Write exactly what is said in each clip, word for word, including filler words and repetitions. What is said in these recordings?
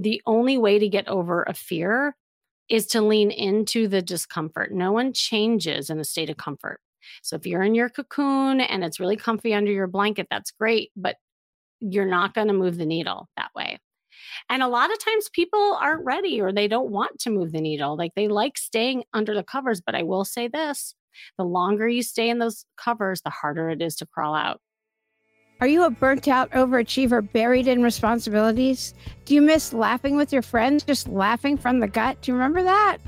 the only way to get over a fear is to lean into the discomfort. No one changes in a state of comfort. So if you're in your cocoon and it's really comfy under your blanket, that's great, but you're not going to move the needle that way. And a lot of times people aren't ready or they don't want to move the needle. Like they like staying under the covers, but I will say this, the longer you stay in those covers, the harder it is to crawl out. Are you a burnt out overachiever buried in responsibilities? Do you miss laughing with your friends, just laughing from the gut? Do you remember that?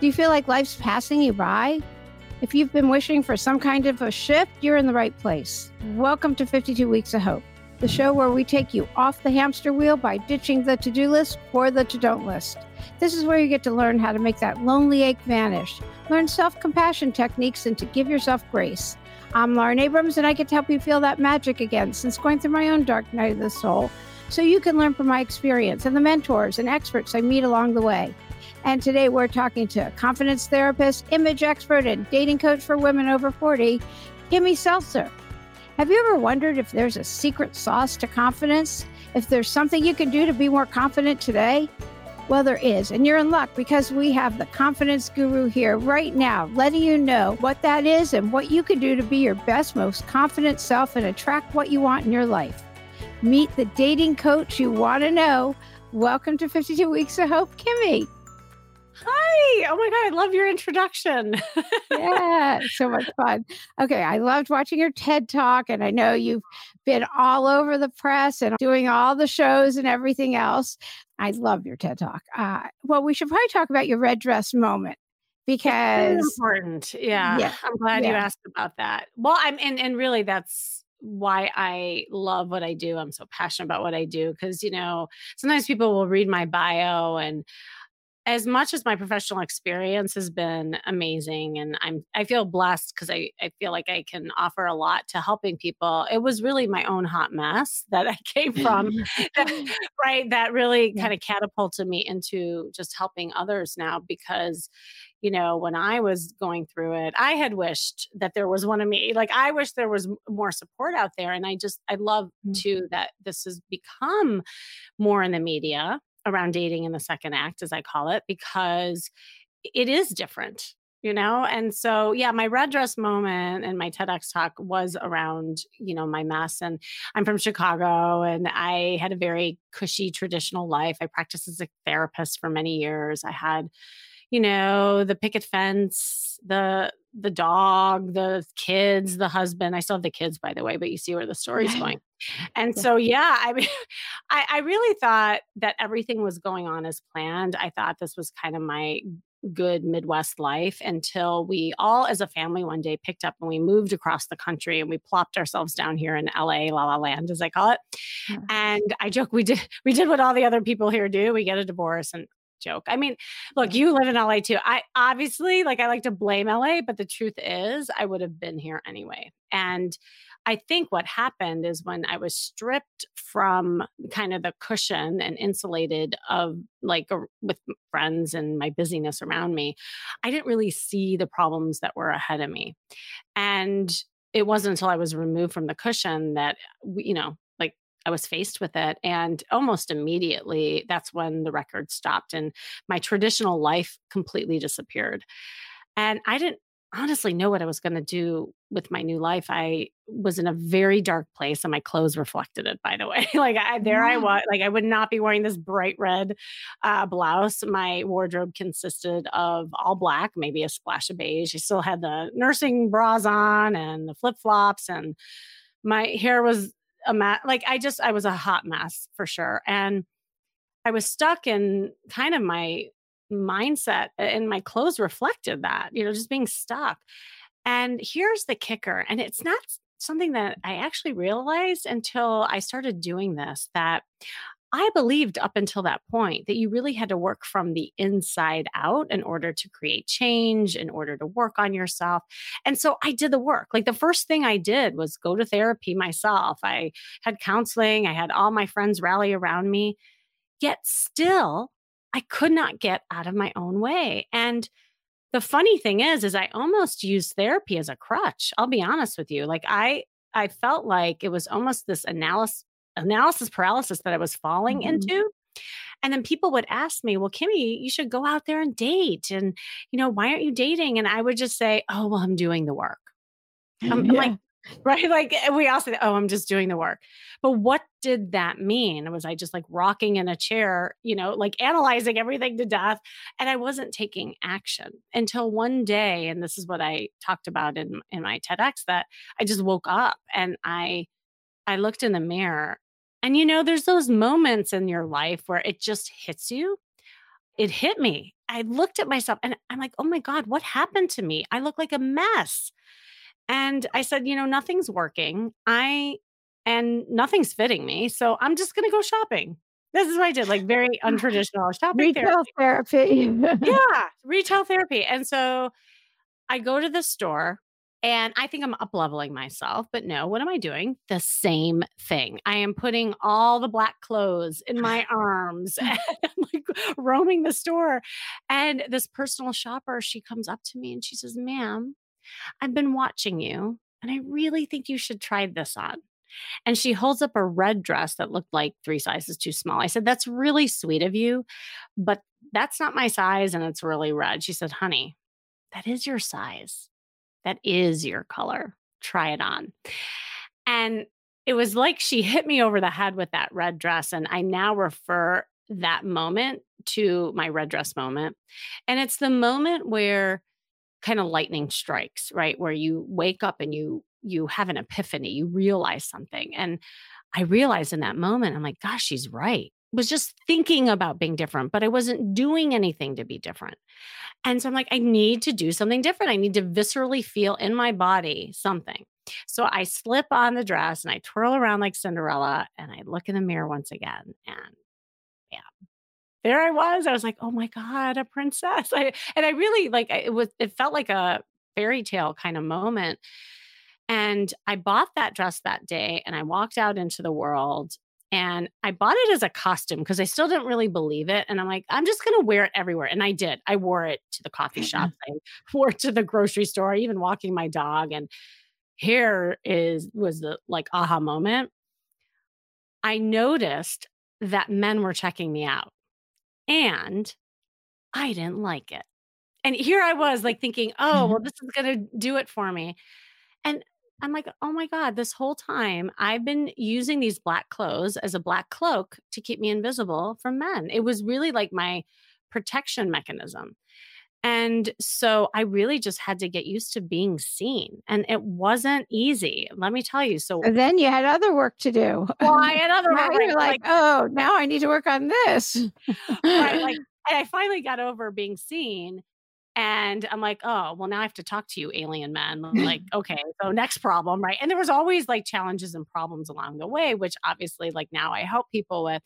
Do you feel like life's passing you by? If you've been wishing for some kind of a shift, you're in the right place. Welcome to fifty-two Weeks of Hope, the show where we take you off the hamster wheel by ditching the to-do list for the to-don't list. This is where you get to learn how to make that lonely ache vanish, learn self-compassion techniques, and to give yourself grace. I'm Lauren Abrams, and I get to help you feel that magic again since going through my own dark night of the soul, so you can learn from my experience and the mentors and experts I meet along the way. And today we're talking to confidence therapist, image expert, and dating coach for women over forty, Kimmy Seltzer. Have you ever wondered if there's a secret sauce to confidence? If there's something you can do to be more confident today? Well, there is, and you're in luck because we have the confidence guru here right now, letting you know what that is and what you can do to be your best, most confident self and attract what you want in your life. Meet the dating coach you want to know. Welcome to fifty-two Weeks of Hope, Kimmy. Hi. Oh my God. I love your introduction. Yeah. So much fun. Okay. I loved watching your TED Talk, and I know you've been all over the press and doing all the shows and everything else. I love your TED Talk. Uh, well, we should probably talk about your red dress moment because it's important. Yeah. yeah. I'm glad yeah. you asked about that. Well, I'm, and, and really that's why I love what I do. I'm so passionate about what I do. Cause you know, sometimes people will read my bio, and as much as my professional experience has been amazing, and I'm I feel blessed because I, I feel like I can offer a lot to helping people, it was really my own hot mess that I came from, that, right? That really yeah. kind of catapulted me into just helping others now because, you know, when I was going through it, I had wished that there was one of me. Like I wish there was more support out there. And I just, I love mm-hmm. too that this has become more in the media around dating in the second act, as I call it, because it is different, you know? And so, yeah, my red dress moment and my TEDx talk was around, you know, my mess. And I'm from Chicago, and I had a very cushy, traditional life. I practiced as a therapist for many years. I had, you know, the picket fence, the the dog, the kids, the husband. I still have the kids, by the way, but you see where the story's going. And so, yeah, I mean, I, I really thought that everything was going on as planned. I thought this was kind of my good Midwest life until we all as a family one day picked up and we moved across the country and we plopped ourselves down here in L A, La La Land, as I call it. Mm-hmm. And I joke, we did, we did what all the other people here do. We get a divorce and joke. I mean, look, you live in L A too. I obviously, like I like to blame L A, but the truth is I would have been here anyway. And I think what happened is when I was stripped from kind of the cushion and insulated of like a, with friends and my busyness around me, I didn't really see the problems that were ahead of me. And it wasn't until I was removed from the cushion that, you know, I was faced with it. And almost immediately, that's when the record stopped and my traditional life completely disappeared. And I didn't honestly know what I was going to do with my new life. I was in a very dark place, and my clothes reflected it, by the way. Like I, there I was, like I would not be wearing this bright red uh, blouse. My wardrobe consisted of all black, maybe a splash of beige. I still had the nursing bras on and the flip-flops, and my hair was a mess. Like I just, I was a hot mess for sure. And I was stuck in kind of my mindset, and my clothes reflected that, you know, just being stuck. And here's the kicker. And it's not something that I actually realized until I started doing this, that I believed up until that point that you really had to work from the inside out in order to create change, in order to work on yourself. And so I did the work. Like the first thing I did was go to therapy myself. I had counseling. I had all my friends rally around me. Yet still, I could not get out of my own way. And the funny thing is, is I almost used therapy as a crutch. I'll be honest with you. Like I, I felt like it was almost this analysis. analysis paralysis that I was falling mm-hmm. into. And then people would ask me, well, Kimmy, you should go out there and date. And, you know, why aren't you dating? And I would just say, oh, well, I'm doing the work. I'm, yeah. I'm like, right? Like we all said, oh, I'm just doing the work. But what did that mean? Was I just like rocking in a chair, you know, like analyzing everything to death? And I wasn't taking action until one day. And this is what I talked about in, in my TEDx, that I just woke up and I, I looked in the mirror. And, you know, there's those moments in your life where it just hits you. It hit me. I looked at myself and I'm like, oh my God, what happened to me? I look like a mess. And I said, you know, nothing's working. I, and nothing's fitting me. So I'm just going to go shopping. This is what I did, like very untraditional shopping. Retail therapy. therapy. Yeah. Retail therapy. And so I go to the store. And I think I'm up-leveling myself, but no, what am I doing? The same thing. I am putting all the black clothes in my arms and like roaming the store. And this personal shopper, she comes up to me and she says, ma'am, I've been watching you and I really think you should try this on. And she holds up a red dress that looked like three sizes too small. I said, that's really sweet of you, but that's not my size and it's really red. She said, honey, that is your size. That is your color. Try it on. And it was like she hit me over the head with that red dress. And I now refer that moment to my red dress moment. And it's the moment where kind of lightning strikes, right? Where you wake up and you you have an epiphany, you realize something. And I realized in that moment, I'm like, gosh, she's right. Was just thinking about being different, but I wasn't doing anything to be different. And so I'm like, I need to do something different. I need to viscerally feel in my body something. So I slip on the dress and I twirl around like Cinderella and I look in the mirror once again and yeah, there I was. I was like, oh my God, a princess. I, and I really like, it was, it felt like a fairy tale kind of moment. And I bought that dress that day and I walked out into the world. And I bought it as a costume because I still didn't really believe it. And I'm like, I'm just going to wear it everywhere. And I did. I wore it to the coffee shop. I wore it to the grocery store, even walking my dog. And here is was the like aha moment. I noticed that men were checking me out and I didn't like it. And here I was like thinking, oh, well, this is going to do it for me. And I'm like, oh my God, this whole time I've been using these black clothes as a black cloak to keep me invisible from men. It was really like my protection mechanism. And so I really just had to get used to being seen. And it wasn't easy. Let me tell you. So and then you had other work to do. Well, I had other work. You're like, like, oh, now I need to work on this. Right, like, and I finally got over being seen. And I'm like, oh, well, now I have to talk to you, alien men. I'm like, okay, so next problem, right? And there was always like challenges and problems along the way, which obviously like now I help people with.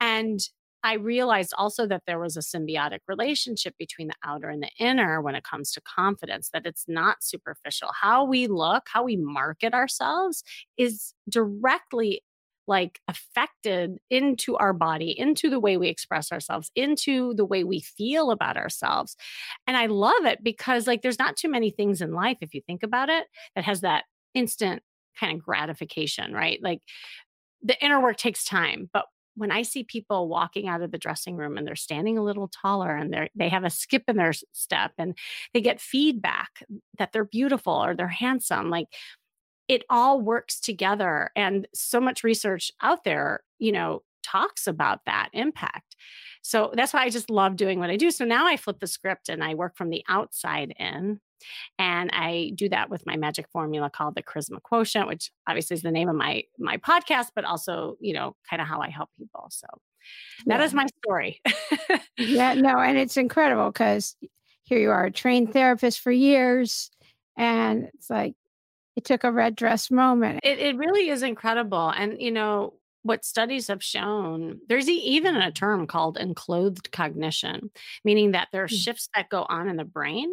And I realized also that there was a symbiotic relationship between the outer and the inner when it comes to confidence, that it's not superficial. How we look, how we market ourselves is directly like affected into our body, into the way we express ourselves, into the way we feel about ourselves. And I love it because like, there's not too many things in life, if you think about it, that has that instant kind of gratification, right? Like the inner work takes time, but when I see people walking out of the dressing room and they're standing a little taller and they they have a skip in their step and they get feedback that they're beautiful or they're handsome, like it all works together. And so much research out there, you know, talks about that impact. So that's why I just love doing what I do. So now I flip the script and I work from the outside in. And I do that with my magic formula called the Charisma Quotient, which obviously is the name of my, my podcast, but also, you know, kind of how I help people. So that yeah. is my story. Yeah, no. And it's incredible because here you are, a trained therapist for years. And it's like, it took a red dress moment. It, it really is incredible. And, you know, what studies have shown, there's even a term called enclothed cognition, meaning that there are shifts that go on in the brain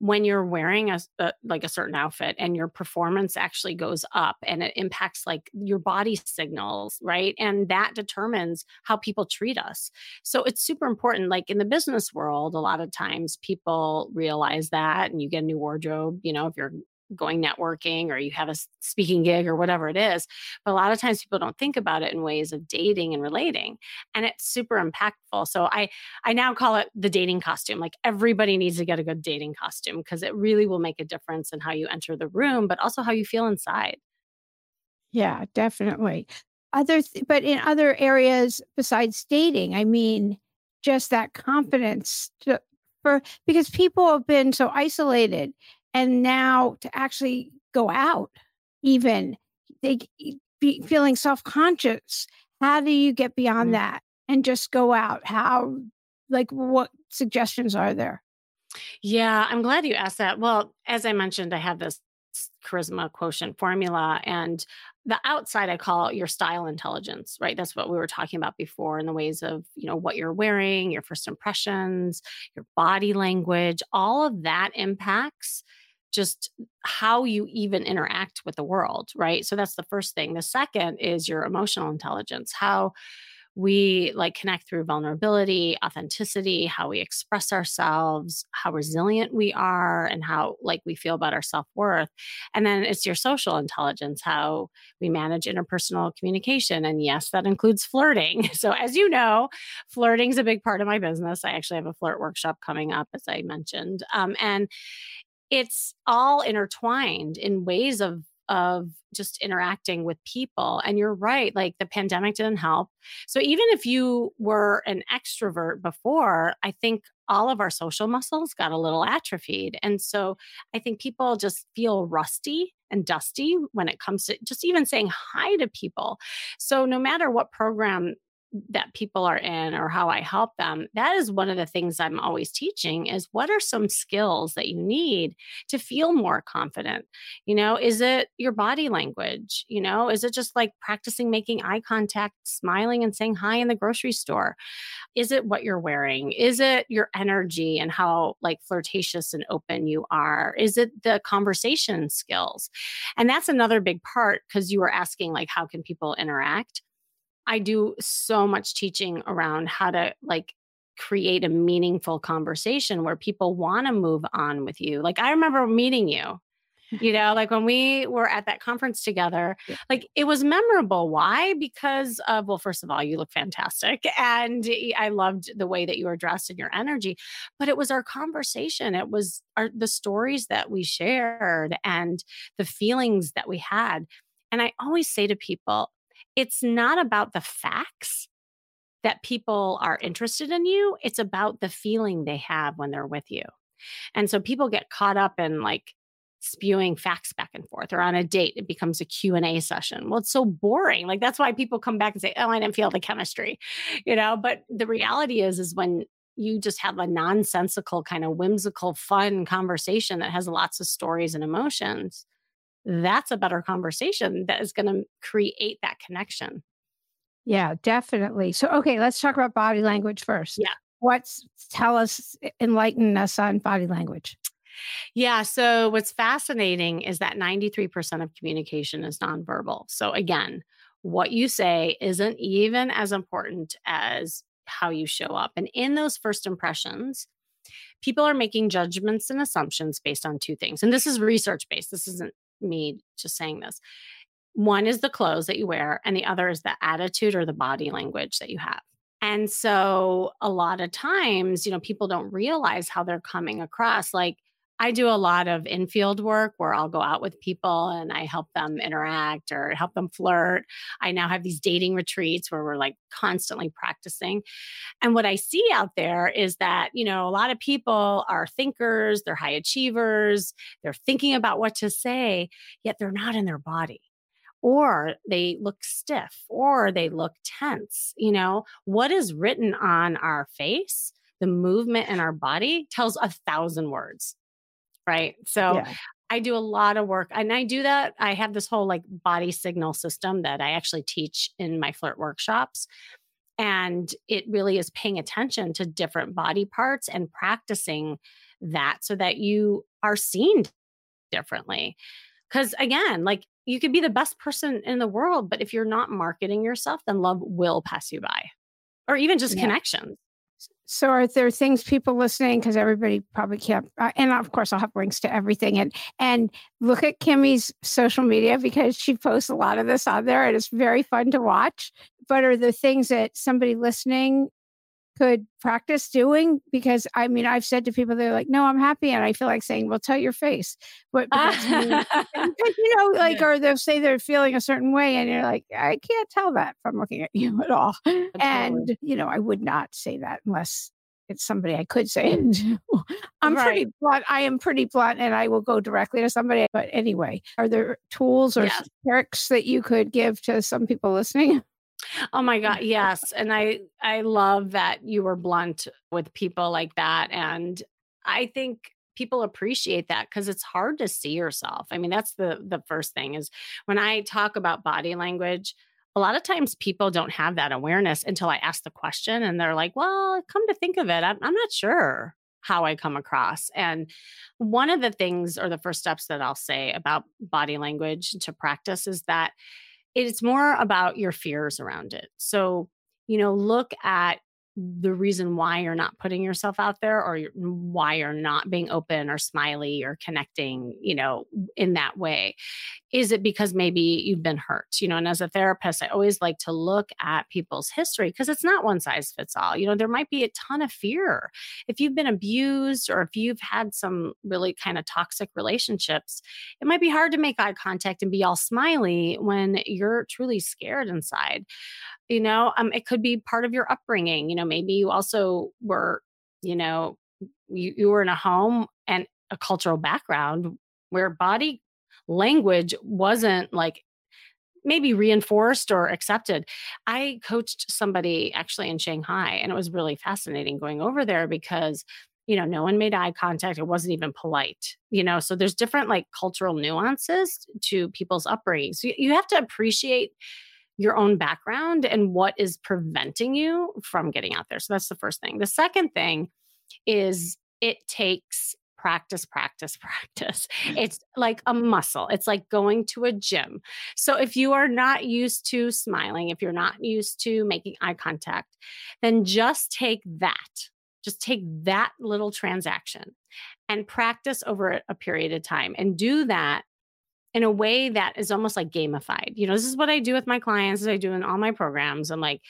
when you're wearing a, a like a certain outfit and your performance actually goes up and it impacts like your body signals, right? And that determines how people treat us. So it's super important. Like in the business world, a lot of times people realize that and you get a new wardrobe, you know, if you're going networking or you have a speaking gig or whatever it is. But a lot of times people don't think about it in ways of dating and relating, and it's super impactful. So I, I now call it the dating costume. Like everybody needs to get a good dating costume because it really will make a difference in how you enter the room, but also how you feel inside. Yeah, definitely. Other, th- but in other areas besides dating, I mean, just that confidence to, for, because people have been so isolated. And now to actually go out, even they be feeling self-conscious. How do you get beyond mm-hmm. that and just go out? How, like, what suggestions are there? Yeah, I'm glad you asked that. Well, as I mentioned, I have this Charisma Quotient formula, and the outside I call your style intelligence, right? That's what we were talking about before in the ways of, you know, what you're wearing, your first impressions, your body language, all of that impacts just how you even interact with the world, right? So that's the first thing. The second is your emotional intelligence, how we like connect through vulnerability, authenticity, how we express ourselves, how resilient we are, and how like we feel about our self-worth. And then it's your social intelligence, how we manage interpersonal communication. And yes, that includes flirting. So as you know, flirting is a big part of my business. I actually have a flirt workshop coming up, as I mentioned. Um, and it's all intertwined in ways of of just interacting with people. And you're right, like the pandemic didn't help. So even if you were an extrovert before, I think all of our social muscles got a little atrophied. And so I think people just feel rusty and dusty when it comes to just even saying hi to people. So no matter what program that people are in or how I help them, that is one of the things I'm always teaching is what are some skills that you need to feel more confident? You know, is it your body language? You know, is it just like practicing making eye contact, smiling and saying hi in the grocery store? Is it what you're wearing? Is it your energy and how like flirtatious and open you are? Is it the conversation skills? And that's another big part because you were asking like, how can people interact? I do so much teaching around how to like create a meaningful conversation where people want to move on with you. Like I remember meeting you, you know, like when we were at that conference together, yeah. like it was memorable. Why? Because of, well, first of all, you look fantastic. And I loved the way that you were dressed and your energy, but it was our conversation. It was our, the stories that we shared and the feelings that we had. And I always say to people, it's not about the facts that people are interested in you. It's about the feeling they have when they're with you. And so people get caught up in like spewing facts back and forth, or on a date, it becomes a Q and A session. Well, it's so boring. Like that's why people come back and say, oh, I didn't feel the chemistry, you know, but the reality is, is when you just have a nonsensical kind of whimsical, fun conversation that has lots of stories and emotions, that's a better conversation that is going to create that connection. Yeah, definitely. So, okay, let's talk about body language first. Yeah. What's, tell us, enlighten us on body language. Yeah. So what's fascinating is that ninety-three percent of communication is nonverbal. So again, what you say isn't even as important as how you show up. And in those first impressions, people are making judgments and assumptions based on two things. And this is research-based. This isn't me just saying this. One is the clothes that you wear, and the other is the attitude or the body language that you have. And so a lot of times, you know, people don't realize how they're coming across. Like I do a lot of infield work where I'll go out with people and I help them interact or help them flirt. I now have these dating retreats where we're like constantly practicing. And what I see out there is that, you know, a lot of people are thinkers, they're high achievers, they're thinking about what to say, yet they're not in their body. Or they look stiff, or they look tense. You know, what is written on our face, the movement in our body tells a thousand words. Right. So yeah. I do a lot of work, and I do that. I have this whole like body signal system that I actually teach in my flirt workshops. And it really is paying attention to different body parts and practicing that so that you are seen differently. Because again, like you could be the best person in the world, but if you're not marketing yourself, then love will pass you by, or even just yeah. connections. So are there things people listening, because everybody probably can't, uh, and of course I'll have links to everything, and and look at Kimmy's social media because she posts a lot of this on there and it's very fun to watch. But are there things that somebody listening could practice doing? Because I mean, I've said to people, they're like, no, I'm happy. And I feel like saying, well, tell your face. But, because, you know, like, or they'll say they're feeling a certain way and you're like, I can't tell that from looking at you at all. That's and, totally. You know, I would not say that unless it's somebody I could say it to. I'm right. pretty blunt. I am pretty blunt and I will go directly to somebody. But anyway, are there tools or yes. tricks that you could give to some people listening? Oh my God. Yes. And I, I love that you were blunt with people like that. And I think people appreciate that because it's hard to see yourself. I mean, that's the, the first thing is when I talk about body language, a lot of times people don't have that awareness until I ask the question and they're like, well, come to think of it, I'm, I'm not sure how I come across. And one of the things or the first steps that I'll say about body language to practice is that it's more about your fears around it. So, you know, look at the reason why you're not putting yourself out there or why you're not being open or smiley or connecting, you know, in that way. Is it because maybe you've been hurt? You know, and as a therapist, I always like to look at people's history because it's not one size fits all. You know, there might be a ton of fear. If you've been abused or if you've had some really kind of toxic relationships, it might be hard to make eye contact and be all smiley when you're truly scared inside. You know, um, it could be part of your upbringing. You know, maybe you also were, you know, you, you were in a home and a cultural background where body language wasn't like maybe reinforced or accepted. I coached somebody actually in Shanghai, and it was really fascinating going over there because, you know, no one made eye contact. It wasn't even polite, you know, so there's different like cultural nuances to people's upbringing. So you, you have to appreciate your own background and what is preventing you from getting out there. So that's the first thing. The second thing is it takes practice, practice, practice. It's like a muscle. It's like going to a gym. So if you are not used to smiling, if you're not used to making eye contact, then just take that. Just take that little transaction and practice over a period of time and do that in a way that is almost like gamified. You know, this is what I do with my clients, I do in all my programs. I'm like,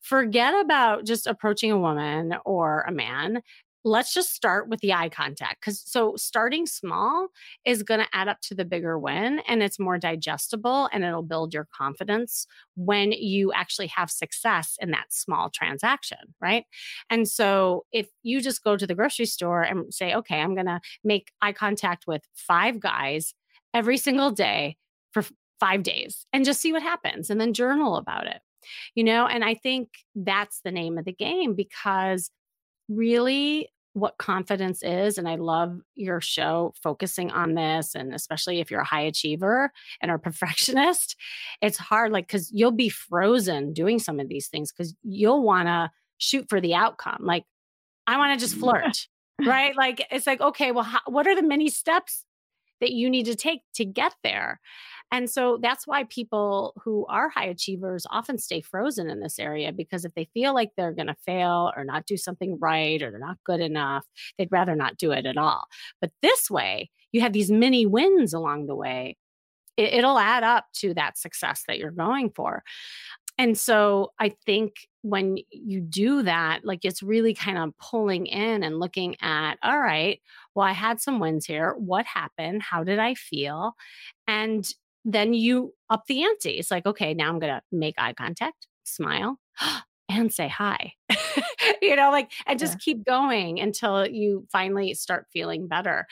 forget about just approaching a woman or a man. Let's just start with the eye contact. Because so starting small is going to add up to the bigger win, and it's more digestible and it'll build your confidence when you actually have success in that small transaction, right? And so if you just go to the grocery store and say, okay, I'm going to make eye contact with five guys every single day for five days and just see what happens and then journal about it, you know? And I think that's the name of the game because really what confidence is, and I love your show focusing on this. And especially if you're a high achiever and are perfectionist, it's hard, like, cause you'll be frozen doing some of these things because you'll want to shoot for the outcome. Like, I want to just flirt, right? Like, it's like, okay, well, how, what are the many steps that you need to take to get there? And so that's why people who are high achievers often stay frozen in this area, because if they feel like they're going to fail or not do something right, or they're not good enough, they'd rather not do it at all. But this way, you have these mini wins along the way. It, it'll add up to that success that you're going for. And so I think when you do that, like it's really kind of pulling in and looking at, all right, well, I had some wins here. What happened? How did I feel? And then you up the ante. It's like, okay, now I'm going to make eye contact, smile, and say hi, you know, like, and just yeah. keep going until you finally start feeling better.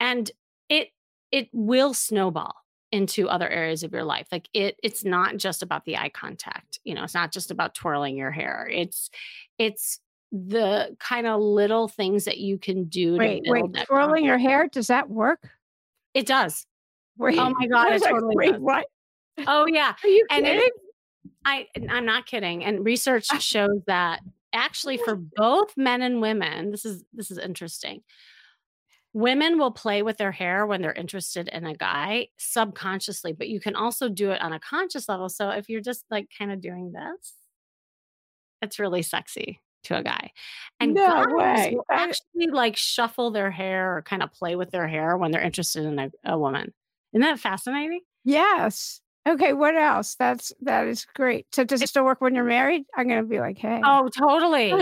And it, it will snowball into other areas of your life. Like it, it's not just about the eye contact, you know, it's not just about twirling your hair. It's, it's the kind of little things that you can do. Wait, to wait, twirling your hair. Does that work? It does. Wait, oh my God. It totally wait, does. What? Oh yeah. Are you and kidding? It, I, I'm not kidding. And research shows that actually for both men and women, this is, this is interesting. Women will play with their hair when they're interested in a guy subconsciously, but you can also do it on a conscious level. So if you're just like kind of doing this, it's really sexy. to a guy. And no guys way. will actually like shuffle their hair or kind of play with their hair when they're interested in a, a woman. Isn't that fascinating? Yes. Okay. What else? That's, that is great. So does it still work when you're married? I'm going to be like, hey. Oh, totally.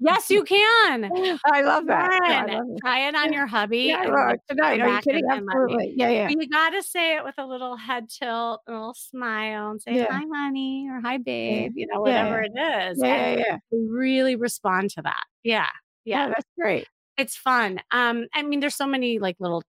Yes, you can. I love that. Yeah, I love it. Try it on yeah. your hubby. Yeah, well, tonight. Are you kidding? Absolutely. Yeah, yeah. You got to say it with a little head tilt, a little smile and say, yeah. hi, honey, or hi, babe, yeah. you know, whatever yeah. it is. Yeah, yeah, yeah. Really respond to that. Yeah. Yeah. Oh, that's great. It's fun. Um, I mean, there's so many like little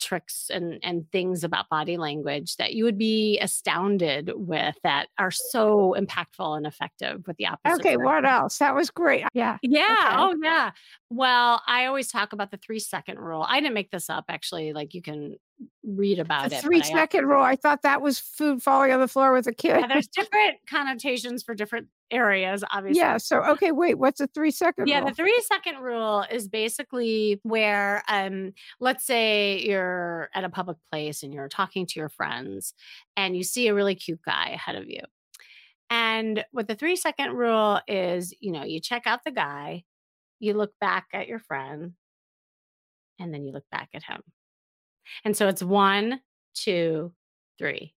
tricks and, and things about body language that you would be astounded with that are so impactful and effective with the opposite. Okay. Person. What else? That was great. Yeah. Yeah. Okay. Oh yeah. Well, I always talk about the three second rule. I didn't make this up actually. Like you can read about the it. Three second I rule. I thought that was food falling on the floor with a kid. Yeah, there's different connotations for different areas, obviously. Yeah. So, okay, wait, what's the three second yeah, rule? Yeah. The three second rule is basically where, um, let's say you're at a public place and you're talking to your friends and you see a really cute guy ahead of you. And what the three second rule is, you know, you check out the guy, you look back at your friend, and then you look back at him. And so it's one, two, three.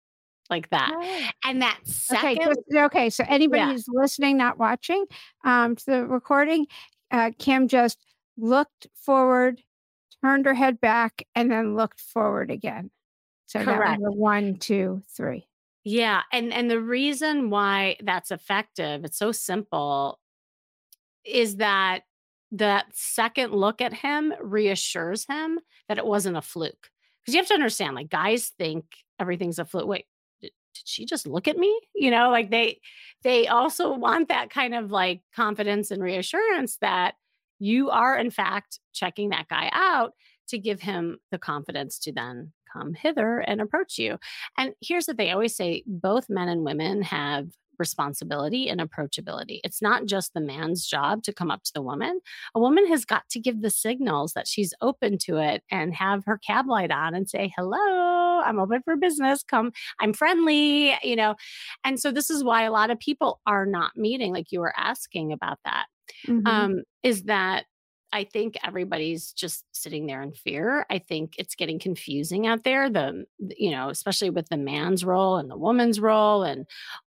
Like that. Oh. And that second. Okay, just, okay so anybody yeah. who's listening, not watching um, to the recording, uh, Kim just looked forward, turned her head back, and then looked forward again. So correct. That was one, two, three. Yeah. And, and the reason why that's effective, it's so simple, is that that second look at him reassures him that it wasn't a fluke. Because you have to understand, like guys think everything's a fluke. Wait. Did she just look at me? You know, like they, they also want that kind of like confidence and reassurance that you are in fact checking that guy out to give him the confidence to then come hither and approach you. And here's the thing. I always say both men and women have responsibility and approachability. It's not just the man's job to come up to the woman. A woman has got to give the signals that she's open to it and have her cab light on and say, hello, I'm open for business. Come, I'm friendly, you know? And so this is why a lot of people are not meeting, like you were asking about that, mm-hmm. um, is that I think everybody's just sitting there in fear. I think it's getting confusing out there. The, you know, especially with the man's role and the woman's role and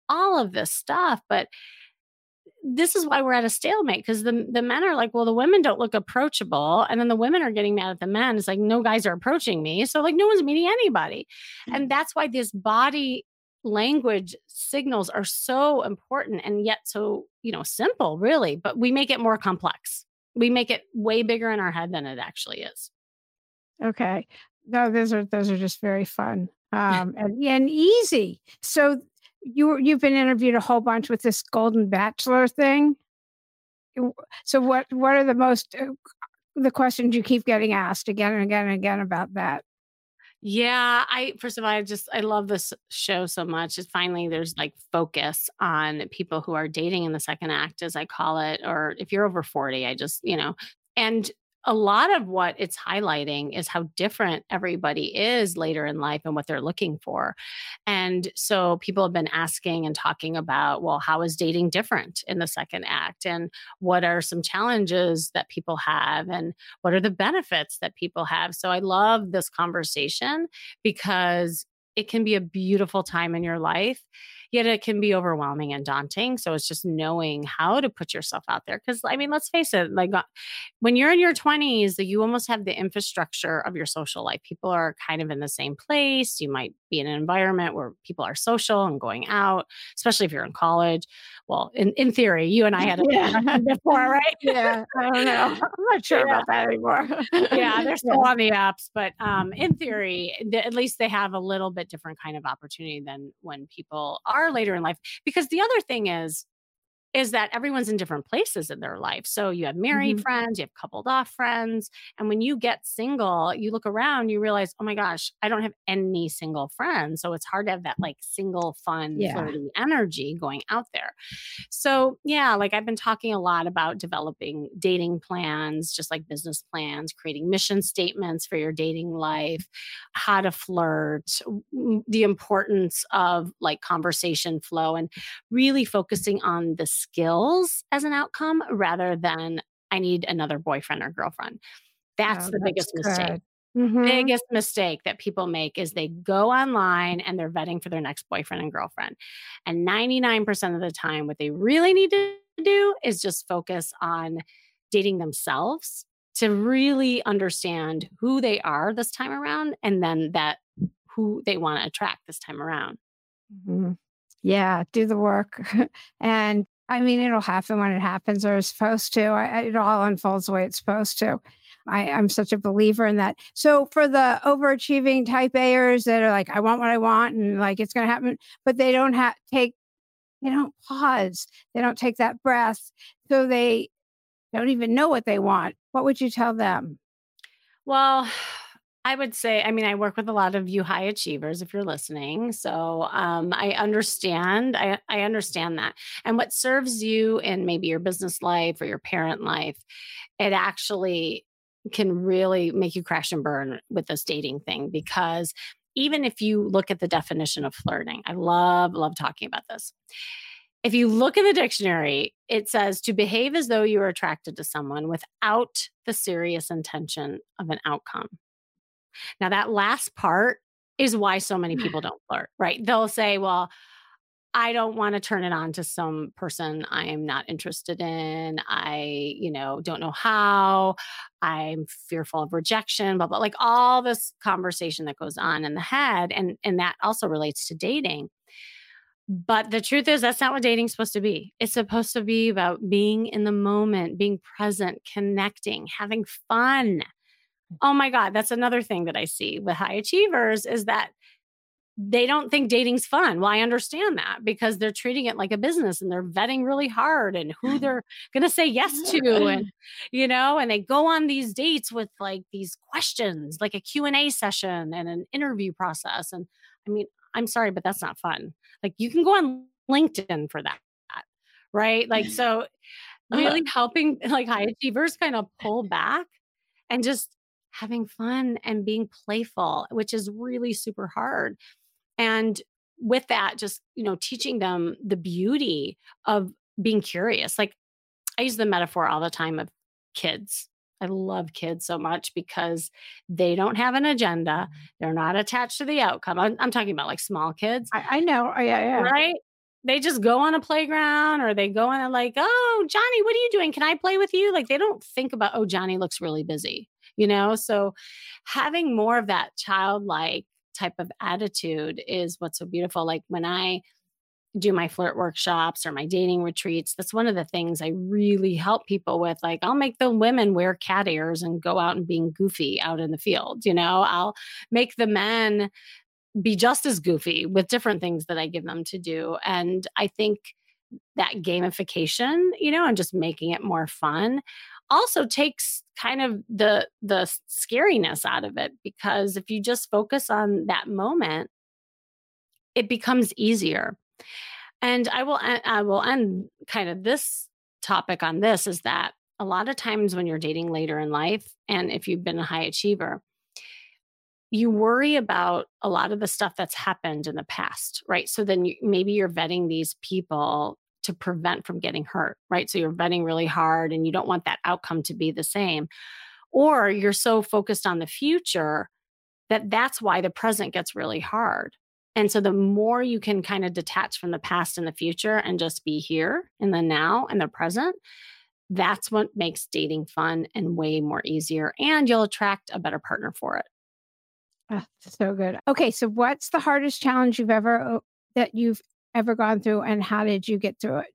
all of this stuff. But this is why we're at a stalemate because the, the men are like, well, the women don't look approachable. And then the women are getting mad at the men. It's like, no guys are approaching me. So like no one's meeting anybody. Mm-hmm. And that's why this body language signals are so important and yet so, you know, simple really, but we make it more complex. We make it way bigger in our head than it actually is. Okay. No, those are, those are just very fun um, and, and easy. So you, you've been interviewed a whole bunch with this Golden Bachelor thing. So what, what are the most, uh, the questions you keep getting asked again and again and again about that? Yeah, I, first of all, I just, I love this show so much. It's finally, there's like focus on people who are dating in the second act, as I call it, or if you're over forty, I just, you know, and a lot of what it's highlighting is how different everybody is later in life and what they're looking for. And so people have been asking and talking about, well, how is dating different in the second act? And what are some challenges that people have? And what are the benefits that people have? So I love this conversation because it can be a beautiful time in your life. Yet it can be overwhelming and daunting. So it's just knowing how to put yourself out there. Because I mean, let's face it, like when you're in your twenties, you almost have the infrastructure of your social life. People are kind of in the same place. You might be in an environment where people are social and going out, especially if you're in college. Well, in, in theory, you and I had a yeah. before, right? Yeah, I don't know. I'm not sure yeah. about that anymore. yeah, they're still yeah. on the apps, but um, in theory, th- at least they have a little bit different kind of opportunity than when people are later in life. Because the other thing is, is that everyone's in different places in their life. So you have married mm-hmm. friends, you have coupled off friends. And when you get single, you look around, you realize, oh my gosh, I don't have any single friends. So it's hard to have that like single, fun, yeah. flirty energy going out there. So yeah, like I've been talking a lot about developing dating plans, just like business plans, creating mission statements for your dating life, how to flirt, the importance of like conversation flow, and really focusing on the skills as an outcome rather than I need another boyfriend or girlfriend. That's oh, the that's biggest good. mistake. Mm-hmm. Biggest mistake that people make is they go online and they're vetting for their next boyfriend and girlfriend. And ninety-nine percent of the time, what they really need to do is just focus on dating themselves to really understand who they are this time around, and then that who they want to attract this time around. Mm-hmm. Yeah, do the work. And I mean, it'll happen when it happens or it's supposed to. I, it all unfolds the way it's supposed to. I, I'm such a believer in that. So for the overachieving type A's that are like, I want what I want and like it's going to happen, but they don't have take, they don't pause. They don't take that breath. So they don't even know what they want. What would you tell them? Well, I would say, I mean, I work with a lot of you high achievers, if you're listening. So um, I understand, I, I understand that. And what serves you in maybe your business life or your parent life, it actually can really make you crash and burn with this dating thing. Because even if you look at the definition of flirting, I love, love talking about this. If you look in the dictionary, it says to behave as though you are attracted to someone without the serious intention of an outcome. Now, that last part is why so many people don't flirt, right? They'll say, well, I don't want to turn it on to some person I am not interested in. I, you know, don't know how. I'm fearful of rejection, blah, blah, like all this conversation that goes on in the head. And, and that also relates to dating. But the truth is, that's not what dating's supposed to be. It's supposed to be about being in the moment, being present, connecting, having fun. Oh my God, that's another thing that I see with high achievers is that they don't think dating's fun. Well, I understand that because they're treating it like a business and they're vetting really hard and who they're going to say yes to. And, you know, and they go on these dates with like these questions, like a Q and A session and an interview process. And I mean, I'm sorry, but that's not fun. Like you can go on LinkedIn for that, right? Like, so really helping like high achievers kind of pull back and just having fun and being playful, which is really super hard. And with that, just, you know, teaching them the beauty of being curious. Like I use the metaphor all the time of kids. I love kids so much because they don't have an agenda. They're not attached to the outcome. I'm, I'm talking about like small kids. I, I know. Oh, yeah, yeah. Right? They just go on a playground or they go on and like, oh, Johnny, what are you doing? Can I play with you? Like they don't think about, oh, Johnny looks really busy, you know? So having more of that childlike type of attitude is what's so beautiful. Like when I do my flirt workshops or my dating retreats, that's one of the things I really help people with. Like I'll make the women wear cat ears and go out and being goofy out in the field. You know, I'll make the men be just as goofy with different things that I give them to do. And I think that gamification, you know, and just making it more fun also takes kind of the, the scariness out of it, because if you just focus on that moment, it becomes easier. And I will, I will end kind of this topic on this is that a lot of times when you're dating later in life, and if you've been a high achiever, you worry about a lot of the stuff that's happened in the past, right? So then you, maybe you're vetting these people to prevent from getting hurt, right? So you're vetting really hard and you don't want that outcome to be the same. Or you're so focused on the future that that's why the present gets really hard. And so the more you can kind of detach from the past and the future and just be here in the now and the present, that's what makes dating fun and way more easier. And you'll attract a better partner for it. Oh, so good. Okay. So what's the hardest challenge you've ever, that you've ever gone through and how did you get through it?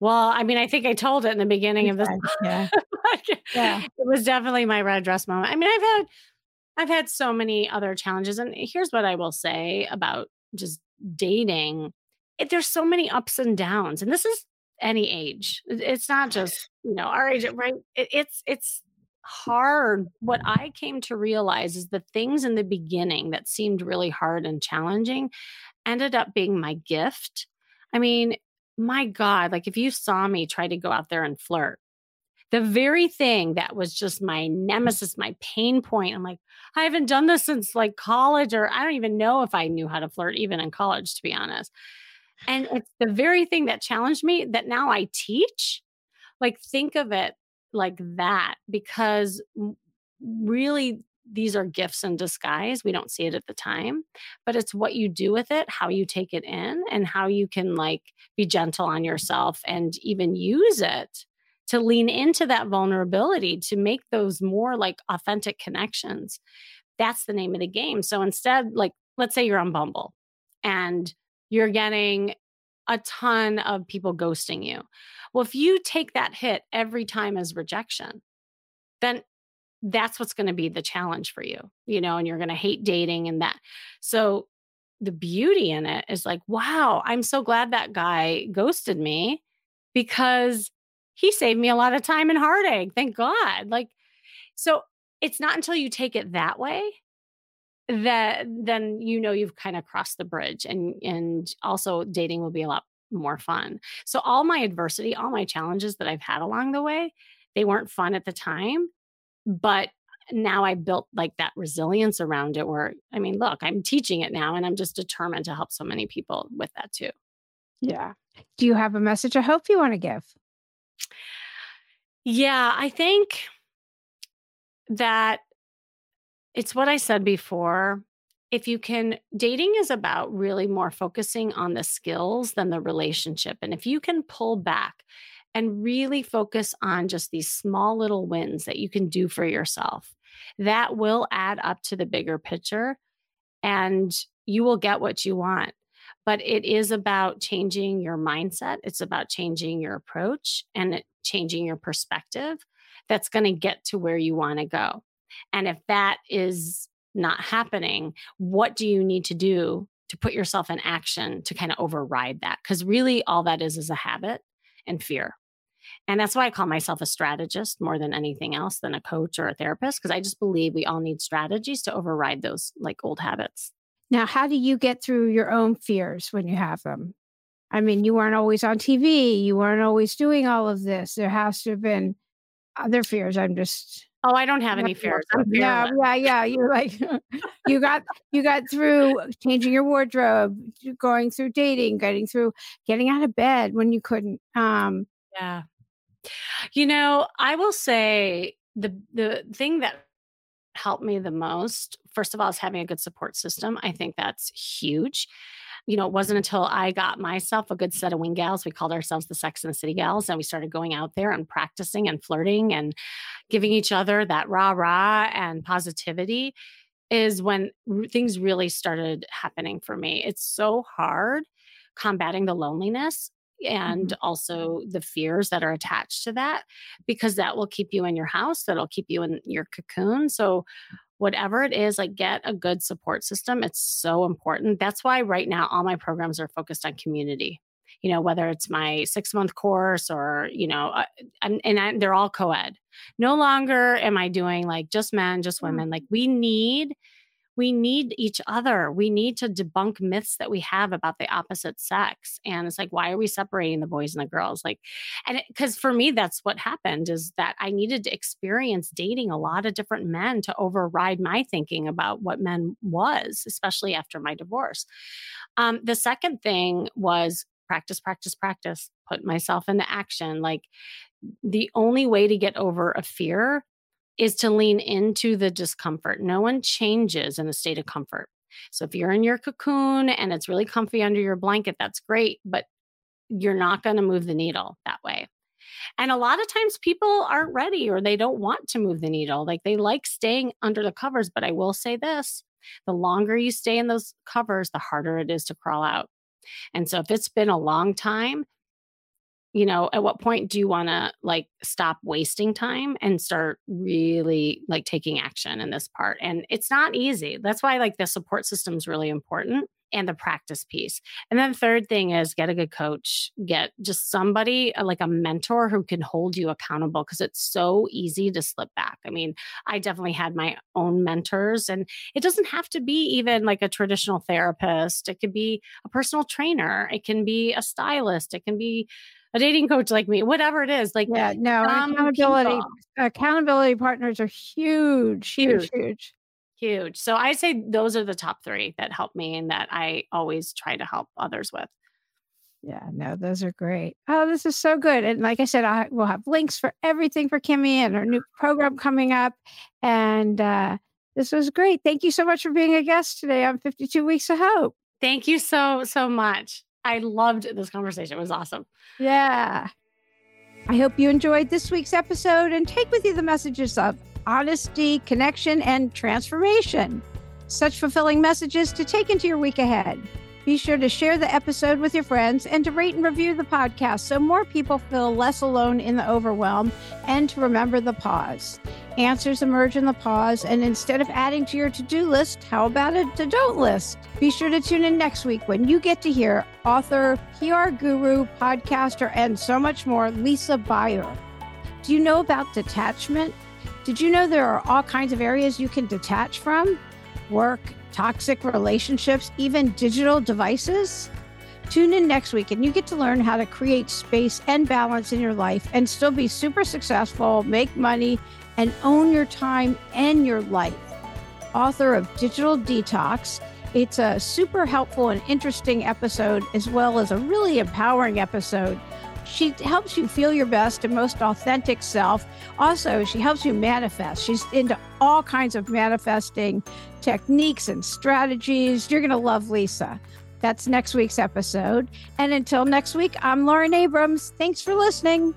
Well, I mean, I think I told it in the beginning yeah, of this. Yeah. like, yeah. It was definitely my red dress moment. I mean, I've had I've had so many other challenges. And here's what I will say about just dating. It, there's so many ups and downs. And this is any age. It's not just, you know, our age, right? It, it's, it's hard. What I came to realize is the things in the beginning that seemed really hard and challenging ended up being my gift. I mean, my God, like if you saw me try to go out there and flirt, the very thing that was just my nemesis, my pain point. I'm like, I haven't done this since like college, or I don't even know if I knew how to flirt even in college, to be honest. And it's the very thing that challenged me that now I teach. Like, think of it like that, because really these are gifts in disguise. We don't see it at the time, but it's what you do with it, how you take it in, and how you can like be gentle on yourself and even use it to lean into that vulnerability, to make those more like authentic connections. That's the name of the game. So instead, like, let's say you're on Bumble and you're getting a ton of people ghosting you. Well, if you take that hit every time as rejection, then that's what's going to be the challenge for you, you know, and you're going to hate dating and that. So the beauty in it is like, wow, I'm so glad that guy ghosted me because he saved me a lot of time and heartache. Thank God. Like, so it's not until you take it that way that then, you know, you've kind of crossed the bridge, and, and also dating will be a lot more fun. So all my adversity, all my challenges that I've had along the way, they weren't fun at the time, but now I built like that resilience around it where, I mean, look, I'm teaching it now and I'm just determined to help so many people with that too. Yeah. Do you have a message of hope you want to give? Yeah, I think that it's what I said before. If you can, dating is about really more focusing on the skills than the relationship. And if you can pull back and really focus on just these small little wins that you can do for yourself, that will add up to the bigger picture and you will get what you want. But it is about changing your mindset. It's about changing your approach and changing your perspective that's going to get to where you want to go. And if that is not happening, what do you need to do to put yourself in action to kind of override that? Because really all that is is a habit and fear. And that's why I call myself a strategist more than anything else than a coach or a therapist, because I just believe we all need strategies to override those like old habits. Now, how do you get through your own fears when you have them? I mean, you weren't always on T V. You weren't always doing all of this. There has to have been other fears. I'm just... Oh, I don't have any fears. I'm fearless. No, yeah, yeah. You like, you got you got through changing your wardrobe, going through dating, getting through getting out of bed when you couldn't. Um, yeah, you know, I will say the the thing that helped me the most, first of all, is having a good support system. I think that's huge. You know, it wasn't until I got myself a good set of wing gals. We called ourselves the Sex and the City Gals, and we started going out there and practicing and flirting and giving each other that rah-rah and positivity is when r- things really started happening for me. It's so hard combating the loneliness and mm-hmm. also the fears that are attached to that, because that will keep you in your house. That'll keep you in your cocoon. So whatever it is, like, get a good support system. It's so important. That's why right now all my programs are focused on community, you know, whether it's my six month course or, you know, and, and I, they're all co-ed. No longer am I doing like just men, just women. Like we need, we need each other. We need to debunk myths that we have about the opposite sex. And it's like, why are we separating the boys and the girls? Like, and it, cause for me, that's what happened, is that I needed to experience dating a lot of different men to override my thinking about what men was, especially after my divorce. Um, the second thing was practice, practice, practice, put myself into action. Like the only way to get over a fear is to lean into the discomfort. No one changes in a state of comfort. So if you're in your cocoon and it's really comfy under your blanket, that's great, but you're not going to move the needle that way. And a lot of times people aren't ready or they don't want to move the needle. Like they like staying under the covers, but I will say this, the longer you stay in those covers, the harder it is to crawl out. And so if it's been a long time, you know, at what point do you want to like stop wasting time and start really like taking action in this part? And it's not easy. That's why like the support system is really important and the practice piece. And then the third thing is get a good coach, get just somebody like a mentor who can hold you accountable, because it's so easy to slip back. I mean, I definitely had my own mentors, and it doesn't have to be even like a traditional therapist. It could be a personal trainer. It can be a stylist. It can be a dating coach like me, whatever it is. Like, yeah, no, accountability, people. accountability partners are huge, huge, huge, huge, huge. So I say those are the top three that helped me and that I always try to help others with. Yeah, no, those are great. Oh, this is so good. And like I said, I will have links for everything for Kimmy and her new program coming up. And uh, this was great. Thank you so much for being a guest today on fifty-two Weeks of Hope. Thank you so, so much. I loved this conversation. It was awesome. Yeah. I hope you enjoyed this week's episode and take with you the messages of honesty, connection, and transformation. Such fulfilling messages to take into your week ahead. Be sure to share the episode with your friends and to rate and review the podcast so more people feel less alone in the overwhelm, and to remember the pause. Answers emerge in the pause, and instead of adding to your to-do list, how about a to-don't list? Be sure to tune in next week when you get to hear author, P R guru, podcaster, and so much more, Lisa Beyer. Do you know about detachment? Did you know there are all kinds of areas you can detach from? Work, toxic relationships, even digital devices? Tune in next week and you get to learn how to create space and balance in your life and still be super successful, make money, and own your time and your life. Author of Digital Detox, it's a super helpful and interesting episode, as well as a really empowering episode. She helps you feel your best and most authentic self. Also, she helps you manifest. She's into all kinds of manifesting techniques and strategies. You're going to love Lisa. That's next week's episode. And until next week, I'm Lauren Abrams. Thanks for listening.